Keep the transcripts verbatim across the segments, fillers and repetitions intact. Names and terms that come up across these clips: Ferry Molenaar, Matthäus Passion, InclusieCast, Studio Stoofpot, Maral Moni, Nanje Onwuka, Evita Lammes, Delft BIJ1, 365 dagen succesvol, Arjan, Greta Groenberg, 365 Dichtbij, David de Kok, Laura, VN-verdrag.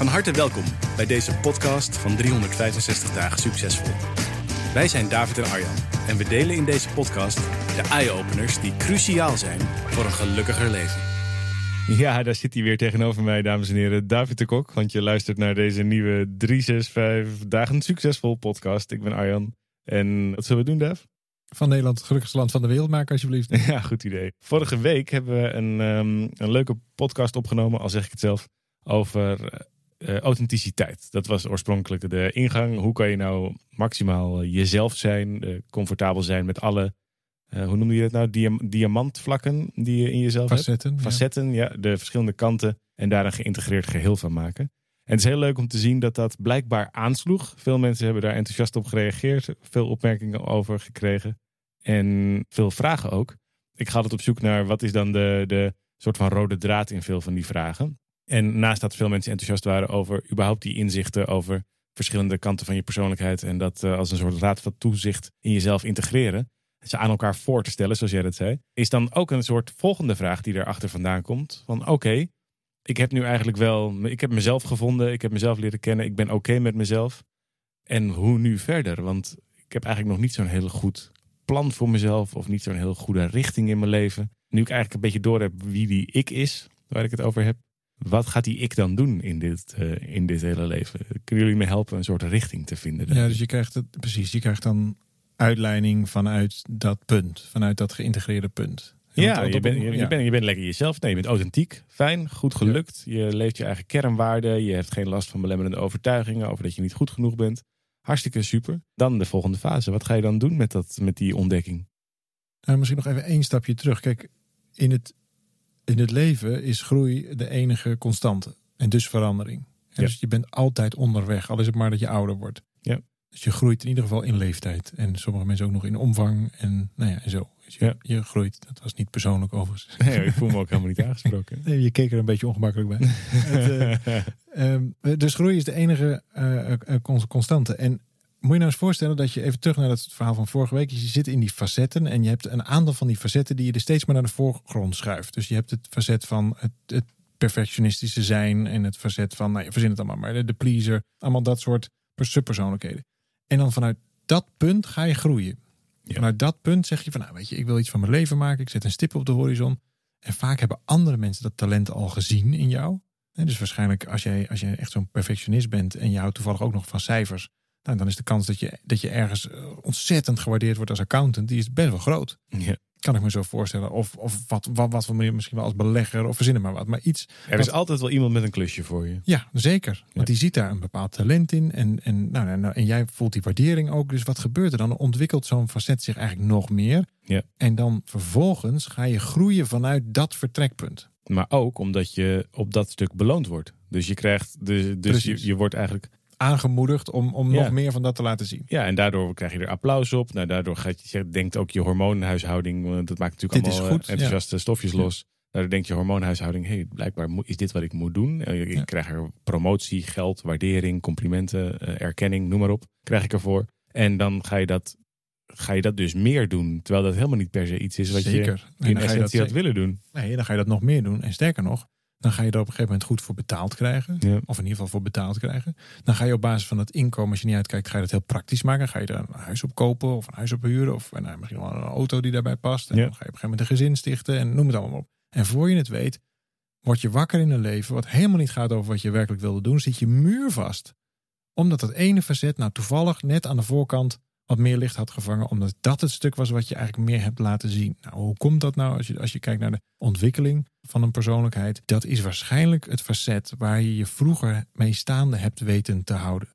Van harte welkom bij deze podcast van driehonderdvijfenzestig dagen succesvol. Wij zijn David en Arjan en we delen in deze podcast de eye-openers die cruciaal zijn voor een gelukkiger leven. Ja, daar zit hij weer tegenover mij, dames en heren. David de Kok, want je luistert naar deze nieuwe driehonderdvijfenzestig dagen succesvol podcast. Ik ben Arjan. En wat zullen we doen, Dave? Van Nederland het gelukkigste land van de wereld maken, alsjeblieft. Ja, goed idee. Vorige week hebben we een, um, een leuke podcast opgenomen, al zeg ik het zelf, over uh, authenticiteit. Dat was oorspronkelijk de ingang. Hoe kan je nou maximaal jezelf zijn, uh, comfortabel zijn met alle... Uh, hoe noemde je dat nou? Diam- diamantvlakken die je in jezelf Facetten, hebt. Facetten. Ja. ja, de verschillende kanten en daar een geïntegreerd geheel van maken. En het is heel leuk om te zien dat dat blijkbaar aansloeg. Veel mensen hebben daar enthousiast op gereageerd. Veel opmerkingen over gekregen. En veel vragen ook. Ik ga altijd op zoek naar wat is dan de, de soort van rode draad in veel van die vragen. En naast dat veel mensen enthousiast waren over überhaupt die inzichten over verschillende kanten van je persoonlijkheid. En dat uh, als een soort raad van toezicht in jezelf integreren. Ze aan elkaar voor te stellen, zoals jij dat zei. Is dan ook een soort volgende vraag die erachter vandaan komt. Van oké, okay, ik heb nu eigenlijk wel... Ik heb mezelf gevonden, ik heb mezelf leren kennen. Ik ben oké okay met mezelf. En hoe nu verder? Want ik heb eigenlijk nog niet zo'n heel goed plan voor mezelf. Of niet zo'n heel goede richting in mijn leven. Nu ik eigenlijk een beetje door heb wie die ik is. Waar ik het over heb. Wat gaat die ik dan doen in dit, uh, in dit hele leven? Kunnen jullie me helpen een soort richting te vinden? Dan? Ja, dus je krijgt het... Precies, je krijgt dan... uitleiding vanuit dat punt. Vanuit dat geïntegreerde punt. En ja, je bent, je, ja. Je, bent, je bent lekker jezelf. Nee, je bent authentiek. Fijn, goed gelukt. Ja. Je leeft je eigen kernwaarden. Je hebt geen last van belemmerende overtuigingen over dat je niet goed genoeg bent. Hartstikke super. Dan de volgende fase. Wat ga je dan doen met, dat, met die ontdekking? Nou, misschien nog even één stapje terug. Kijk, in het, in het leven is groei de enige constante. En dus verandering. En ja. Dus je bent altijd onderweg. Al is het maar dat je ouder wordt. Ja. Dus je groeit in ieder geval in leeftijd. En sommige mensen ook nog in omvang. En nou ja, en zo. Dus je, ja. je groeit. Dat was niet persoonlijk overigens. Nee, ik voel me ook helemaal niet aangesproken. Nee, je keek er een beetje ongemakkelijk bij. Het, uh, um, dus groei is de enige uh, constante. En moet je nou eens voorstellen dat je even terug naar het verhaal van vorige week. Je zit in die facetten. En je hebt een aantal van die facetten die je er steeds maar naar de voorgrond schuift. Dus je hebt het facet van het, het perfectionistische zijn. En het facet van, nou je verzin het allemaal maar. De pleaser. Allemaal dat soort subpersoonlijkheden. En dan vanuit dat punt ga je groeien. Ja. Vanuit dat punt zeg je van, nou weet je, ik wil iets van mijn leven maken. Ik zet een stip op de horizon. En vaak hebben andere mensen dat talent al gezien in jou. En dus waarschijnlijk als jij, als jij echt zo'n perfectionist bent en je houdt toevallig ook nog van cijfers. Nou, dan is de kans dat je, dat je ergens ontzettend gewaardeerd wordt als accountant, die is best wel groot. Ja. Kan ik me zo voorstellen. Of, of wat, wat, wat voor manier misschien wel als belegger of verzinnen maar wat. Maar iets. Er is dat... altijd wel iemand met een klusje voor je. Ja, zeker. Ja. Want die ziet daar een bepaald talent in. En, en, nou, nou, en jij voelt die waardering ook. Dus wat gebeurt er dan? Dan ontwikkelt zo'n facet zich eigenlijk nog meer. Ja. En dan vervolgens ga je groeien vanuit dat vertrekpunt. Maar ook omdat je op dat stuk beloond wordt. Dus je krijgt. Dus, dus je, je wordt eigenlijk aangemoedigd om, om ja. nog meer van dat te laten zien. Ja, en daardoor krijg je er applaus op. Nou, daardoor gaat je, denkt ook je hormoonhuishouding, dat maakt natuurlijk dit allemaal goed, enthousiaste ja. stofjes los. Ja. Daardoor denkt je hormoonhuishouding, hé, hey, blijkbaar is dit wat ik moet doen. Ik ja. krijg er promotie, geld, waardering, complimenten, erkenning, noem maar op. Krijg ik ervoor. En dan ga je dat, ga je dat dus meer doen. Terwijl dat helemaal niet per se iets is wat zeker. je in essentie had willen doen. Nee, dan ga je dat nog meer doen. En sterker nog, dan ga je er op een gegeven moment goed voor betaald krijgen. Ja. Of in ieder geval voor betaald krijgen. Dan ga je op basis van dat inkomen, als je niet uitkijkt, ga je dat heel praktisch maken. Ga je er een huis op kopen of een huis op huren. Of nou, misschien wel een auto die daarbij past. En ja. dan ga je op een gegeven moment een gezin stichten en noem het allemaal op. En voor je het weet, word je wakker in een leven wat helemaal niet gaat over wat je werkelijk wilde doen. Zit je muurvast. Omdat dat ene facet nou toevallig net aan de voorkant wat meer licht had gevangen. Omdat dat het stuk was wat je eigenlijk meer hebt laten zien. Nou, hoe komt dat nou? Als je, als je kijkt naar de ontwikkeling van een persoonlijkheid. Dat is waarschijnlijk het facet waar je je vroeger mee staande hebt weten te houden.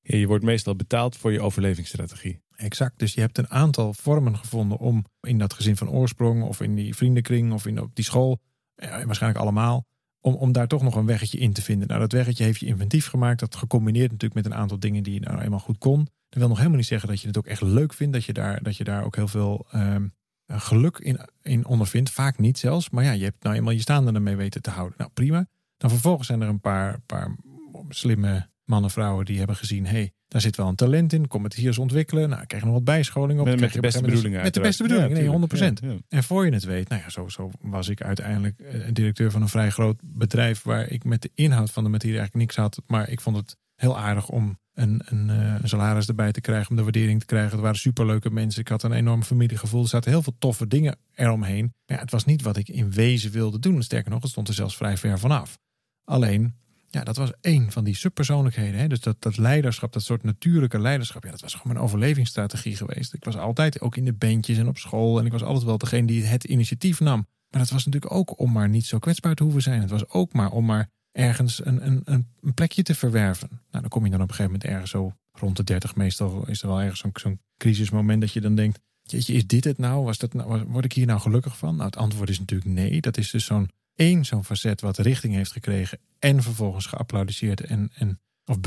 Ja, je wordt meestal betaald voor je overlevingsstrategie. Exact. Dus je hebt een aantal vormen gevonden om in dat gezin van oorsprong. Of in die vriendenkring. Of in op die school. Ja, waarschijnlijk allemaal. Om, om daar toch nog een weggetje in te vinden. Nou, dat weggetje heeft je inventief gemaakt. Dat gecombineerd natuurlijk met een aantal dingen die je nou eenmaal goed kon. Dat wil nog helemaal niet zeggen dat je het ook echt leuk vindt. Dat je daar, dat je daar ook heel veel um, geluk in, in ondervindt. Vaak niet zelfs. Maar ja, je hebt nou eenmaal je staande ermee weten te houden. Nou, prima. Dan vervolgens zijn er een paar, paar slimme mannen en vrouwen die hebben gezien... hey, daar zit wel een talent in. Kom het hier eens ontwikkelen. Nou, ik krijg nog wat bijscholing op. Met, met de beste bedoelingen. Met de beste bedoelingen, nee, honderd procent. Ja, ja. En voor je het weet, nou ja, zo, zo was ik uiteindelijk directeur van een vrij groot bedrijf... waar ik met de inhoud van de materie eigenlijk niks had. Maar ik vond het heel aardig om een, een, een salaris erbij te krijgen... om de waardering te krijgen. Het waren superleuke mensen. Ik had een enorm familiegevoel. Er zaten heel veel toffe dingen eromheen. Maar ja, het was niet wat ik in wezen wilde doen. Sterker nog, het stond er zelfs vrij ver vanaf. Alleen... ja, dat was één van die subpersoonlijkheden. Hè? Dus dat, dat leiderschap, dat soort natuurlijke leiderschap... ja, dat was gewoon mijn overlevingsstrategie geweest. Ik was altijd ook in de bandjes en op school... en ik was altijd wel degene die het initiatief nam. Maar dat was natuurlijk ook om maar niet zo kwetsbaar te hoeven zijn. Het was ook maar om maar ergens een, een, een plekje te verwerven. Nou, dan kom je dan op een gegeven moment ergens zo rond de dertig. Meestal is er wel ergens zo'n, zo'n crisismoment dat je dan denkt... jeetje, is dit het nou? Was dat nou? Word ik hier nou gelukkig van? Nou, het antwoord is natuurlijk nee. Dat is dus zo'n... Eén zo'n facet wat richting heeft gekregen en vervolgens geapplaudisseerd en, en of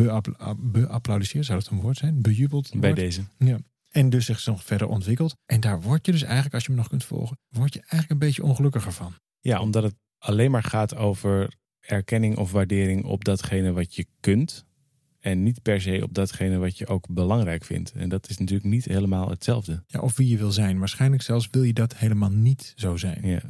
beapplaudisseerd, zou dat een woord zijn? Bejubeld. Bij woord. Deze. Ja. En dus zich nog verder ontwikkeld. En daar word je dus eigenlijk, als je me nog kunt volgen, word je eigenlijk een beetje ongelukkiger van. Ja, omdat het alleen maar gaat over erkenning of waardering op datgene wat je kunt. En niet per se op datgene wat je ook belangrijk vindt. En dat is natuurlijk niet helemaal hetzelfde. Ja, of wie je wil zijn. Waarschijnlijk zelfs wil je dat helemaal niet zo zijn. Ja.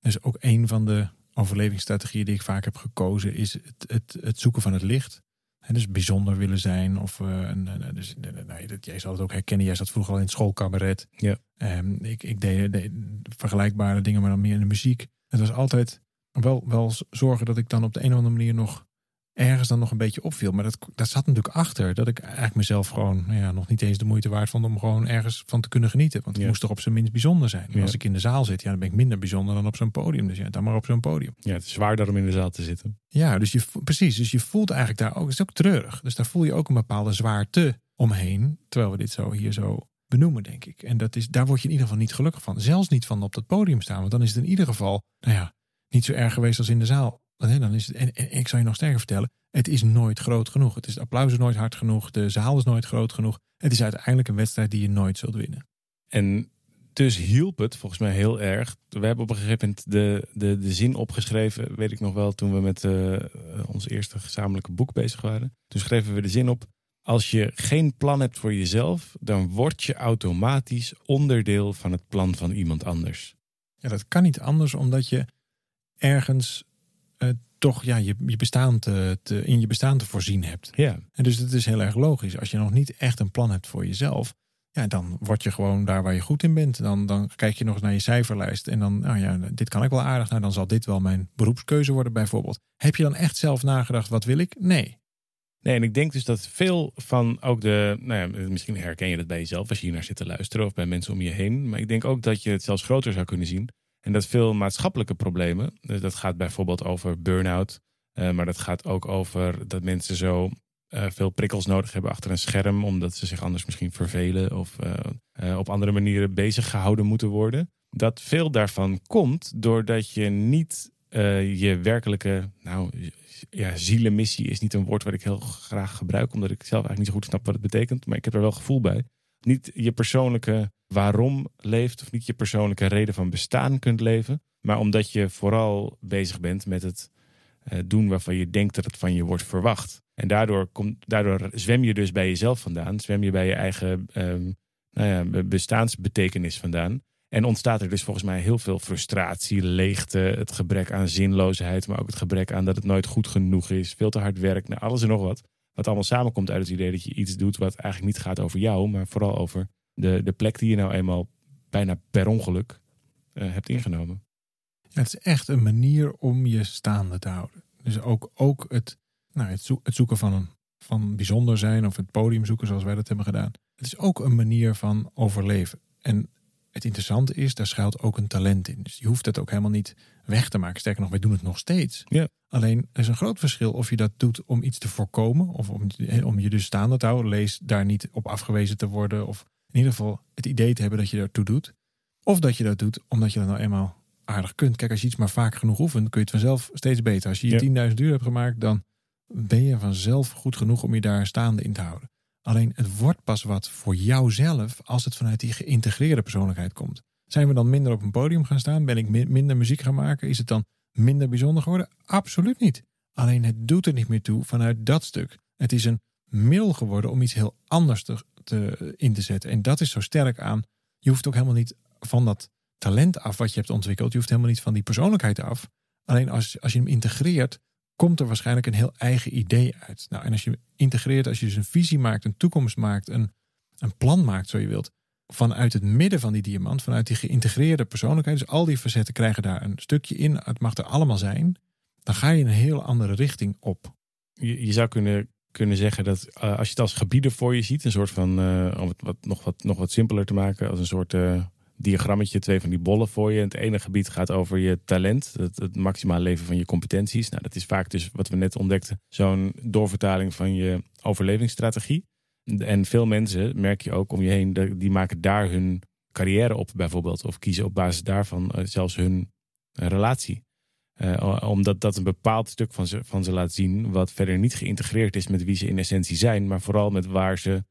Dus ook een van de... overlevingsstrategieën die ik vaak heb gekozen is het, het, het zoeken van het licht. En dus bijzonder willen zijn. Of, uh, een, een, dus, nou, jij zal het ook herkennen. Jij zat vroeger al in het schoolcabaret. Ja. Um, ik ik deed, deed vergelijkbare dingen, maar dan meer in de muziek. Het was altijd wel, wel zorgen dat ik dan op de een of andere manier nog ergens dan nog een beetje opviel. Maar dat, dat zat natuurlijk achter. Dat ik eigenlijk mezelf gewoon ja, nog niet eens de moeite waard vond om gewoon ergens van te kunnen genieten. Want het ja. moest toch op zijn minst bijzonder zijn. Ja. Als ik in de zaal zit, ja, dan ben ik minder bijzonder dan op zo'n podium. Dus ja, dan maar op zo'n podium. Ja, het is zwaarder om in de zaal te zitten. Ja, dus je, precies. Dus je voelt eigenlijk daar ook, het is ook treurig. Dus daar voel je ook een bepaalde zwaarte omheen. Terwijl we dit zo hier zo benoemen, denk ik. En dat is, daar word je in ieder geval niet gelukkig van. Zelfs niet van op dat podium staan. Want dan is het in ieder geval, nou ja, niet zo erg geweest als in de zaal. Dan is het, en, en ik zal je nog sterker vertellen, het is nooit groot genoeg. Het is, het applaus is nooit hard genoeg, de zaal is nooit groot genoeg. Het is uiteindelijk een wedstrijd die je nooit zult winnen. En dus hielp het volgens mij heel erg. We hebben op een gegeven moment de, de, de zin opgeschreven, weet ik nog wel, toen we met uh, ons eerste gezamenlijke boek bezig waren. Toen schreven we de zin op, als je geen plan hebt voor jezelf, dan word je automatisch onderdeel van het plan van iemand anders. Ja, dat kan niet anders, omdat je ergens... Uh, toch ja, je, je bestaan te, te, in je bestaan te voorzien hebt. Ja. En dus het is heel erg logisch. Als je nog niet echt een plan hebt voor jezelf... ja, dan word je gewoon daar waar je goed in bent. Dan, dan kijk je nog eens naar je cijferlijst... en dan, nou ja, dit kan ik wel aardig. Nou, dan zal dit wel mijn beroepskeuze worden bijvoorbeeld. Heb je dan echt zelf nagedacht, wat wil ik? Nee. Nee, en ik denk dus dat veel van ook de... nou ja, misschien herken je dat bij jezelf als je hier naar zit te luisteren... of bij mensen om je heen. Maar ik denk ook dat je het zelfs groter zou kunnen zien... En dat veel maatschappelijke problemen, dus dat gaat bijvoorbeeld over burn-out, uh, maar dat gaat ook over dat mensen zo uh, veel prikkels nodig hebben achter een scherm, omdat ze zich anders misschien vervelen of uh, uh, op andere manieren bezig gehouden moeten worden. Dat veel daarvan komt doordat je niet uh, je werkelijke, nou ja, zielenmissie is niet een woord wat ik heel graag gebruik, omdat ik zelf eigenlijk niet zo goed snap wat het betekent, maar ik heb er wel gevoel bij. Niet je persoonlijke waarom leeft of niet je persoonlijke reden van bestaan kunt leven. Maar omdat je vooral bezig bent met het doen waarvan je denkt dat het van je wordt verwacht. En daardoor, komt, daardoor zwem je dus bij jezelf vandaan. Zwem je bij je eigen um, nou ja, bestaansbetekenis vandaan. En ontstaat er dus volgens mij heel veel frustratie, leegte, het gebrek aan zinloosheid. Maar ook het gebrek aan dat het nooit goed genoeg is. Veel te hard werk, nou, alles en nog wat. Wat allemaal samenkomt uit het idee dat je iets doet wat eigenlijk niet gaat over jou, maar vooral over de, de plek die je nou eenmaal bijna per ongeluk uh, hebt ingenomen. Ja, het is echt een manier om je staande te houden. Dus ook, ook het, nou, het, zo, het zoeken van, een, van bijzonder zijn of het podium zoeken zoals wij dat hebben gedaan. Het is ook een manier van overleven. En het interessante is, daar schuilt ook een talent in. Dus je hoeft dat ook helemaal niet weg te maken. Sterker nog, wij doen het nog steeds. Ja. Alleen, er is een groot verschil of je dat doet om iets te voorkomen... of om, om je dus staande te houden. Lees daar niet op afgewezen te worden... of in ieder geval het idee te hebben dat je daartoe doet. Of dat je dat doet omdat je dat nou eenmaal aardig kunt. Kijk, als je iets maar vaak genoeg oefent, dan kun je het vanzelf steeds beter. Als je je ja. tienduizend uur hebt gemaakt, dan ben je vanzelf goed genoeg om je daar staande in te houden. Alleen het wordt pas wat voor jouzelf als het vanuit die geïntegreerde persoonlijkheid komt. Zijn we dan minder op een podium gaan staan? Ben ik mi- minder muziek gaan maken? Is het dan minder bijzonder geworden? Absoluut niet. Alleen het doet er niet meer toe vanuit dat stuk. Het is een middel geworden om iets heel anders te, te, in te zetten. En dat is zo sterk aan. Je hoeft ook helemaal niet van dat talent af wat je hebt ontwikkeld. Je hoeft helemaal niet van die persoonlijkheid af. Alleen als, als je hem integreert, komt er waarschijnlijk een heel eigen idee uit. Nou, en als je hem integreert, als je dus een visie maakt, een toekomst maakt, een, een plan maakt, zo je wilt, vanuit het midden van die diamant, vanuit die geïntegreerde persoonlijkheid, dus al die facetten krijgen daar een stukje in, het mag er allemaal zijn, dan ga je een heel andere richting op. Je, je zou kunnen, kunnen zeggen dat uh, als je het als gebieden voor je ziet, een soort van, uh, om het wat, nog, wat, nog wat simpeler te maken, als een soort uh, diagrammetje, twee van die bollen voor je. En het ene gebied gaat over je talent, het, het maximaal leven van je competenties. Nou, dat is vaak dus wat we net ontdekten, zo'n doorvertaling van je overlevingsstrategie. En veel mensen, merk je ook om je heen, die maken daar hun carrière op bijvoorbeeld. Of kiezen op basis daarvan zelfs hun relatie. Uh, omdat dat een bepaald stuk van ze, van ze laat zien, wat verder niet geïntegreerd is met wie ze in essentie zijn. Maar vooral met waar ze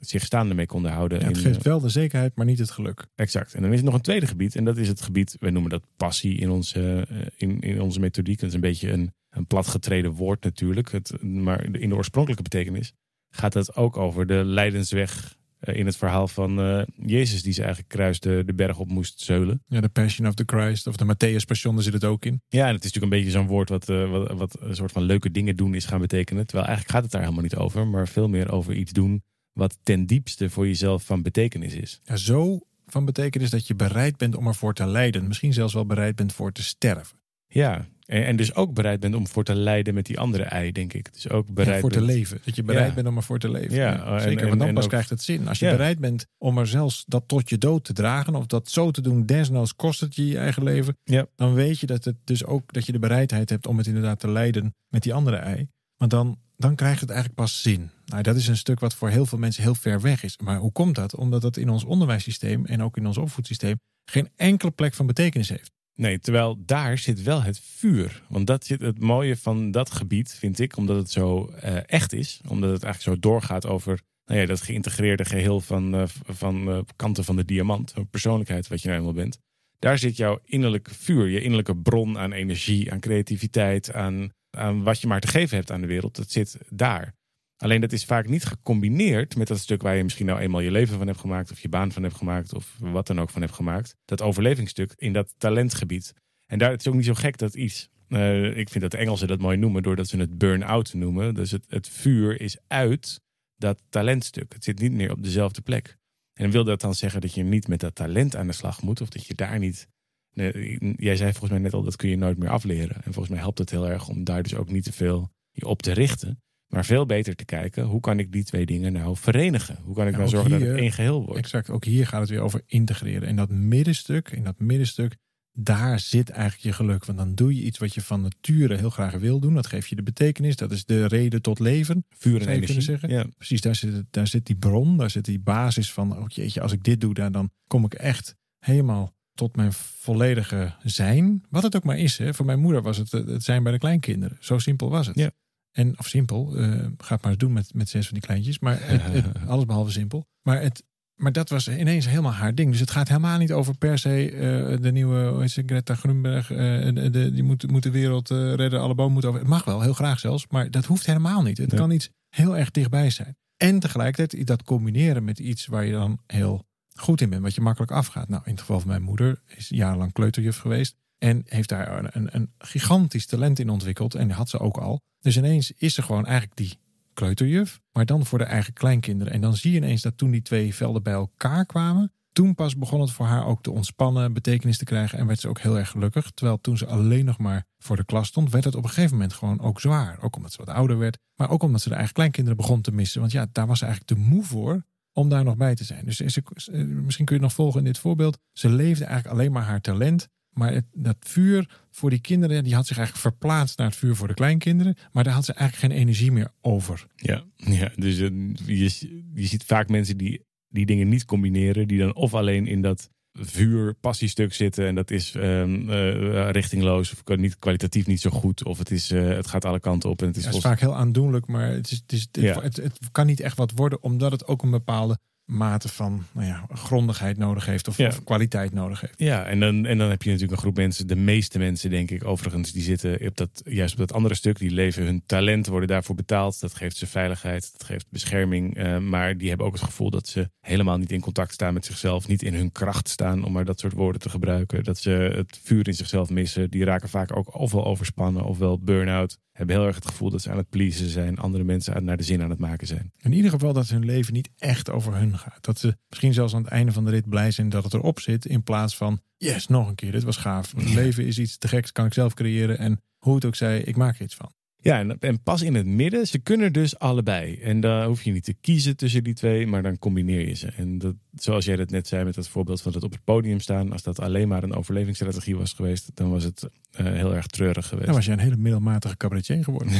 zich staande mee konden houden. Ja, het geeft in, uh, wel de zekerheid, maar niet het geluk. Exact. En dan is er nog een tweede gebied. En dat is het gebied, we noemen dat passie in onze, uh, in, in onze methodiek. Dat is een beetje een, een platgetreden woord natuurlijk. Het, maar in de oorspronkelijke betekenis gaat het ook over de lijdensweg in het verhaal van uh, Jezus, die ze eigenlijk kruiste, de berg op moest zeulen. Ja, de Passion of the Christ of de Matthäus Passion, daar zit het ook in. Ja, en het is natuurlijk een beetje zo'n woord wat, uh, wat, wat een soort van leuke dingen doen is gaan betekenen. Terwijl eigenlijk gaat het daar helemaal niet over, maar veel meer over iets doen wat ten diepste voor jezelf van betekenis is. Ja, zo van betekenis dat je bereid bent om ervoor te lijden. Misschien zelfs wel bereid bent voor te sterven. Ja, en dus ook bereid bent om voor te lijden met die andere ei, denk ik. Dus ook bereid ja, voor bent... te leven. Dat je bereid ja. bent om ervoor te leven. Ja, ja, zeker, en, want dan en, pas ook... krijgt het zin. Als je ja. bereid bent om er zelfs dat tot je dood te dragen, of dat zo te doen, desnoods kost het je je eigen leven. Ja. Dan weet je dat het dus ook dat je de bereidheid hebt om het inderdaad te lijden met die andere ei. Want dan, dan krijgt het eigenlijk pas zin. Nou, dat is een stuk wat voor heel veel mensen heel ver weg is. Maar hoe komt dat? Omdat dat in ons onderwijssysteem en ook in ons opvoedsysteem geen enkele plek van betekenis heeft. Nee, terwijl daar zit wel het vuur. Want dat zit het mooie van dat gebied, vind ik, omdat het zo uh, echt is. Omdat het eigenlijk zo doorgaat over nou ja, dat geïntegreerde geheel van, uh, van uh, kanten van de diamant. Van persoonlijkheid, wat je nou eenmaal bent. Daar zit jouw innerlijke vuur, je innerlijke bron aan energie, aan creativiteit, aan, aan wat je maar te geven hebt aan de wereld. Dat zit daar. Alleen dat is vaak niet gecombineerd met dat stuk waar je misschien nou eenmaal je leven van hebt gemaakt, of je baan van hebt gemaakt, of wat dan ook van hebt gemaakt. Dat overlevingsstuk in dat talentgebied. En daar is het ook niet zo gek dat iets, uh, ik vind dat de Engelsen dat mooi noemen, doordat ze het burn-out noemen. Dus het, het vuur is uit dat talentstuk. Het zit niet meer op dezelfde plek. En wil dat dan zeggen dat je niet met dat talent aan de slag moet, of dat je daar niet... Nee, jij zei volgens mij net al, dat kun je nooit meer afleren. En volgens mij helpt het heel erg om daar dus ook niet te veel je op te richten. Maar veel beter te kijken, hoe kan ik die twee dingen nou verenigen? Hoe kan ik nou, nou zorgen hier, dat het één geheel wordt? Exact, ook hier gaat het weer over integreren. En dat middenstuk, in dat middenstuk, daar zit eigenlijk je geluk. Want dan doe je iets wat je van nature heel graag wil doen. Dat geeft je de betekenis, dat is de reden tot leven. Vuur en energie. Zeggen. Ja. Precies, daar zit, daar zit die bron, daar zit die basis van, oh jeetje, als ik dit doe, dan, dan kom ik echt helemaal tot mijn volledige zijn. Wat het ook maar is, hè. Voor mijn moeder was het het zijn bij de kleinkinderen. Zo simpel was het. Ja. En, of simpel, uh, ga het maar eens doen met, met zes van die kleintjes. Maar het, het, alles behalve simpel. Maar, het, maar dat was ineens helemaal haar ding. Dus het gaat helemaal niet over per se uh, de nieuwe, hoe heet ze, Greta Groenberg. Uh, de, de, die moet, moet de wereld uh, redden, alle bomen moeten over. Het mag wel, heel graag zelfs. Maar dat hoeft helemaal niet. Het ja. kan iets heel erg dichtbij zijn. En tegelijkertijd dat combineren met iets waar je dan heel goed in bent. Wat je makkelijk afgaat. Nou, in het geval van mijn moeder is jarenlang kleuterjuf geweest. En heeft daar een, een, een gigantisch talent in ontwikkeld. En had ze ook al. Dus ineens is er gewoon eigenlijk die kleuterjuf. Maar dan voor de eigen kleinkinderen. En dan zie je ineens dat toen die twee velden bij elkaar kwamen. Toen pas begon het voor haar ook te ontspannen. Betekenis te krijgen. En werd ze ook heel erg gelukkig. Terwijl toen ze alleen nog maar voor de klas stond. Werd het op een gegeven moment gewoon ook zwaar. Ook omdat ze wat ouder werd. Maar ook omdat ze de eigen kleinkinderen begon te missen. Want ja, daar was ze eigenlijk te moe voor. Om daar nog bij te zijn. Dus ze, misschien kun je het nog volgen in dit voorbeeld. Ze leefde eigenlijk alleen maar haar talent. Maar het, dat vuur voor die kinderen, die had zich eigenlijk verplaatst naar het vuur voor de kleinkinderen. Maar daar had ze eigenlijk geen energie meer over. Ja, ja dus uh, je, je ziet vaak mensen die die dingen niet combineren. Die dan of alleen in dat vuur, passiestuk zitten. En dat is um, uh, richtingloos. Of niet, kwalitatief niet zo goed. Of het, is, uh, het gaat alle kanten op. En het is, ja, het is vaak heel aandoenlijk. Maar het, is, het, is, het, ja. het, het kan niet echt wat worden. Omdat het ook een bepaalde mate van nou ja, grondigheid nodig heeft. Of, ja. of kwaliteit nodig heeft. Ja, en dan, en dan heb je natuurlijk een groep mensen. De meeste mensen, denk ik, overigens. Die zitten op dat, juist op dat andere stuk. Die leven hun talent, worden daarvoor betaald. Dat geeft ze veiligheid. Dat geeft bescherming. Uh, maar die hebben ook het gevoel dat ze helemaal niet in contact staan met zichzelf. Niet in hun kracht staan, om maar dat soort woorden te gebruiken. Dat ze het vuur in zichzelf missen. Die raken vaak ook ofwel overspannen, ofwel burn-out. Hebben heel erg het gevoel dat ze aan het pleasen zijn. Andere mensen naar de zin aan het maken zijn. In ieder geval dat hun leven niet echt over hun gaat. Dat ze misschien zelfs aan het einde van de rit blij zijn dat het erop zit. In plaats van, yes, nog een keer, dit was gaaf. Mijn leven is iets te geks, kan ik zelf creëren. En hoe het ook zij, ik maak er iets van. Ja, en, en pas in het midden. Ze kunnen dus allebei. En daar hoef je niet te kiezen tussen die twee. Maar dan combineer je ze. En dat, zoals jij dat net zei met dat voorbeeld van dat op het podium staan. Als dat alleen maar een overlevingsstrategie was geweest. Dan was het uh, heel erg treurig geweest. Dan was je een hele middelmatige cabaretier geworden.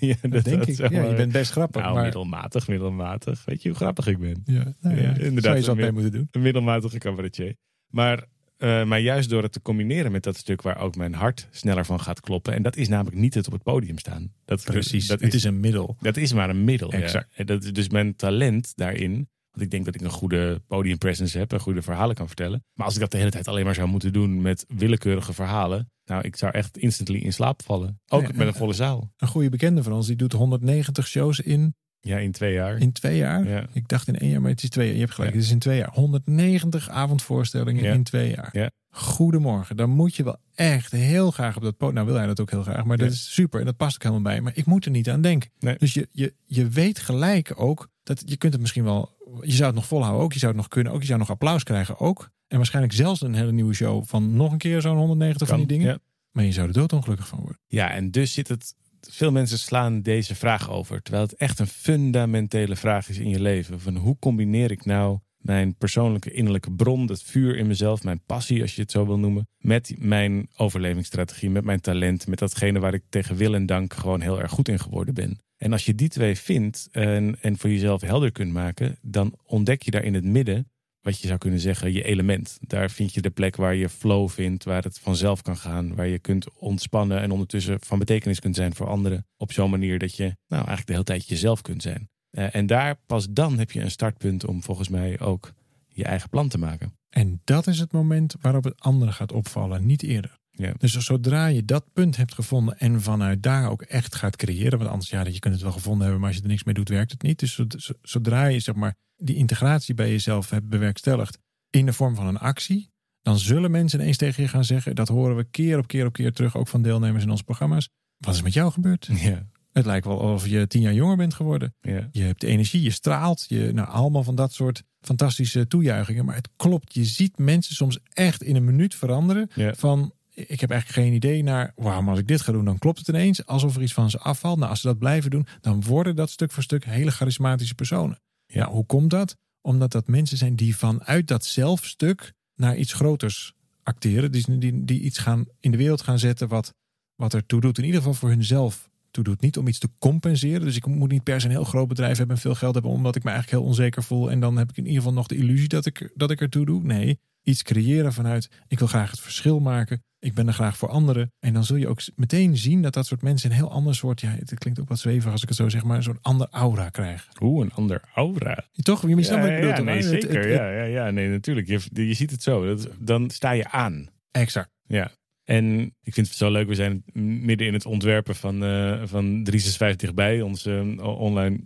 ja, dat, dat denk dat ik. Ja, maar, je bent best grappig. Nou, maar... middelmatig, middelmatig. Weet je hoe grappig ik ben? Ja, nou ja, ja inderdaad. Zou je zo mee moeten doen. Een middelmatige cabaretier. Maar... Uh, maar juist door het te combineren met dat stuk waar ook mijn hart sneller van gaat kloppen. En dat is namelijk niet het op het podium staan. Dat, Precies, dat het is, is een middel. Dat is maar een middel. Exact. Ja. Dat is dus mijn talent daarin. Want ik denk dat ik een goede podiumpresence heb en goede verhalen kan vertellen. Maar als ik dat de hele tijd alleen maar zou moeten doen met willekeurige verhalen. Nou, ik zou echt instantly in slaap vallen. Ook nee, met een volle zaal. Een goede bekende van ons, die doet honderdnegentig shows in... Ja, in twee jaar. In twee jaar? Ja. Ik dacht in één jaar, maar het is twee jaar. Je hebt gelijk, ja. Het is in twee jaar. honderdnegentig avondvoorstellingen ja. in twee jaar. Ja. Goedemorgen. Dan moet je wel echt heel graag op dat podium. Nou wil hij dat ook heel graag, maar ja. dat is super. En dat past ook helemaal bij. Maar ik moet er niet aan denken. Nee. Dus je, je, je weet gelijk ook, dat je kunt het misschien wel... Je zou het nog volhouden ook, je zou het nog kunnen ook. Je zou nog applaus krijgen ook. En waarschijnlijk zelfs een hele nieuwe show van nog een keer zo'n honderdnegentig kan, van die dingen. Ja. Maar je zou er doodongelukkig van worden. Ja, en dus zit het... Veel mensen slaan deze vraag over. Terwijl het echt een fundamentele vraag is in je leven. Van hoe combineer ik nou mijn persoonlijke innerlijke bron, dat vuur in mezelf, mijn passie als je het zo wil noemen, met mijn overlevingsstrategie, met mijn talent, met datgene waar ik tegen wil en dank gewoon heel erg goed in geworden ben. En als je die twee vindt en, en voor jezelf helder kunt maken, dan ontdek je daar in het midden wat je zou kunnen zeggen, je element. Daar vind je de plek waar je flow vindt, waar het vanzelf kan gaan, waar je kunt ontspannen en ondertussen van betekenis kunt zijn voor anderen. Op zo'n manier dat je nou eigenlijk de hele tijd jezelf kunt zijn. Uh, en daar pas dan heb je een startpunt om volgens mij ook je eigen plan te maken. En dat is het moment waarop het andere gaat opvallen, niet eerder. Ja. Dus zodra je dat punt hebt gevonden en vanuit daar ook echt gaat creëren, want anders, ja, je kunt het wel gevonden hebben, maar als je er niks mee doet, werkt het niet. Dus zodra je, zeg maar, die integratie bij jezelf hebt bewerkstelligd in de vorm van een actie, dan zullen mensen ineens tegen je gaan zeggen, dat horen we keer op keer op keer terug, ook van deelnemers in onze programma's, wat is met jou gebeurd? Ja. Het lijkt wel alsof je tien jaar jonger bent geworden. Ja. Je hebt energie, je straalt, je, nou, allemaal van dat soort fantastische toejuichingen, maar het klopt, je ziet mensen soms echt in een minuut veranderen ja. van... Ik heb eigenlijk geen idee naar, wauw, maar als ik dit ga doen, dan klopt het ineens. Alsof er iets van ze afvalt. Nou, als ze dat blijven doen, dan worden dat stuk voor stuk hele charismatische personen. Ja, hoe komt dat? Omdat dat mensen zijn die vanuit dat zelfstuk naar iets groters acteren. Die, die, die iets gaan in de wereld gaan zetten wat, wat er toe doet. In ieder geval voor hunzelf toe doet. Niet om iets te compenseren. Dus ik moet niet per se een heel groot bedrijf hebben en veel geld hebben, omdat ik me eigenlijk heel onzeker voel. En dan heb ik in ieder geval nog de illusie dat ik, dat ik ertoe doe. Nee, iets creëren vanuit, ik wil graag het verschil maken. Ik ben er graag voor anderen. En dan zul je ook meteen zien dat dat soort mensen een heel ander soort... Ja, het klinkt ook wat zwevig als ik het zo zeg, maar een soort ander aura krijgen. Oeh, een ander aura. Toch? Je ja, ja, ja, nee, zeker. Het, het, ja, ja, ja, nee, natuurlijk. Je, je ziet het zo. Dat, dan sta je aan. Exact. Ja. En ik vind het zo leuk. We zijn midden in het ontwerpen van, uh, van driehonderdvijfenzestig Dichtbij. Ons uh, online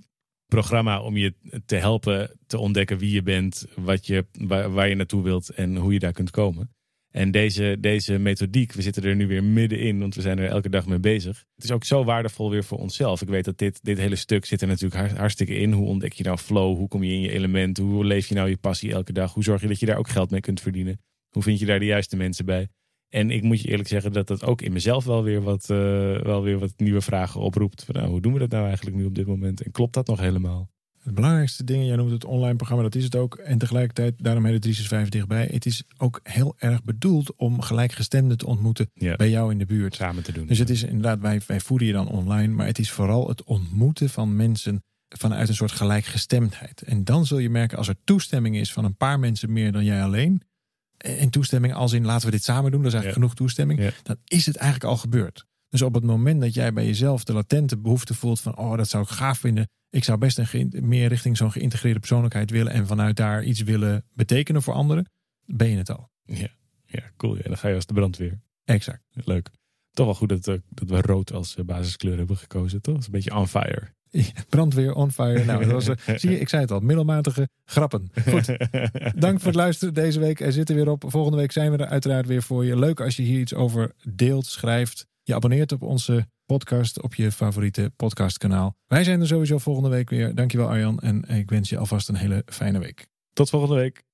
programma om je te helpen te ontdekken wie je bent, wat je, waar, waar je naartoe wilt en hoe je daar kunt komen. En deze, deze methodiek, we zitten er nu weer middenin, want we zijn er elke dag mee bezig. Het is ook zo waardevol weer voor onszelf. Ik weet dat dit, dit hele stuk zit er natuurlijk hartstikke in. Hoe ontdek je nou flow? Hoe kom je in je element? Hoe leef je nou je passie elke dag? Hoe zorg je dat je daar ook geld mee kunt verdienen? Hoe vind je daar de juiste mensen bij? En ik moet je eerlijk zeggen dat dat ook in mezelf wel weer wat, uh, wel weer wat nieuwe vragen oproept. Van, nou, hoe doen we dat nou eigenlijk nu op dit moment? En klopt dat nog helemaal? Het belangrijkste ding, jij noemt het online programma, dat is het ook. En tegelijkertijd, daarom heet het driehonderdvijfenzestig Dichtbij. Het is ook heel erg bedoeld om gelijkgestemden te ontmoeten ja. bij jou in de buurt. Samen te doen. Dus het is inderdaad, wij, wij voeden je dan online. Maar het is vooral het ontmoeten van mensen vanuit een soort gelijkgestemdheid. En dan zul je merken, als er toestemming is van een paar mensen meer dan jij alleen... en toestemming als in laten we dit samen doen, dat is eigenlijk ja. genoeg toestemming, ja. dan is het eigenlijk al gebeurd. Dus op het moment dat jij bij jezelf de latente behoefte voelt van oh, dat zou ik gaaf vinden, ik zou best een ge- meer richting zo'n geïntegreerde persoonlijkheid willen en vanuit daar iets willen betekenen voor anderen, ben je het al. Ja, ja cool. Ja. Dan ga je als de brandweer. Exact. Leuk. Toch wel goed dat, dat we rood als basiskleur hebben gekozen, toch? Dat is een beetje on fire. Brandweer, on fire. Nou, dat was, zie je, ik zei het al. Middelmatige grappen. Goed. Dank voor het luisteren deze week. Er zitten weer op. Volgende week zijn we er uiteraard weer voor je. Leuk als je hier iets over deelt, schrijft. Je abonneert op onze podcast, op je favoriete podcastkanaal. Wij zijn er sowieso volgende week weer. Dankjewel Arjan en ik wens je alvast een hele fijne week. Tot volgende week.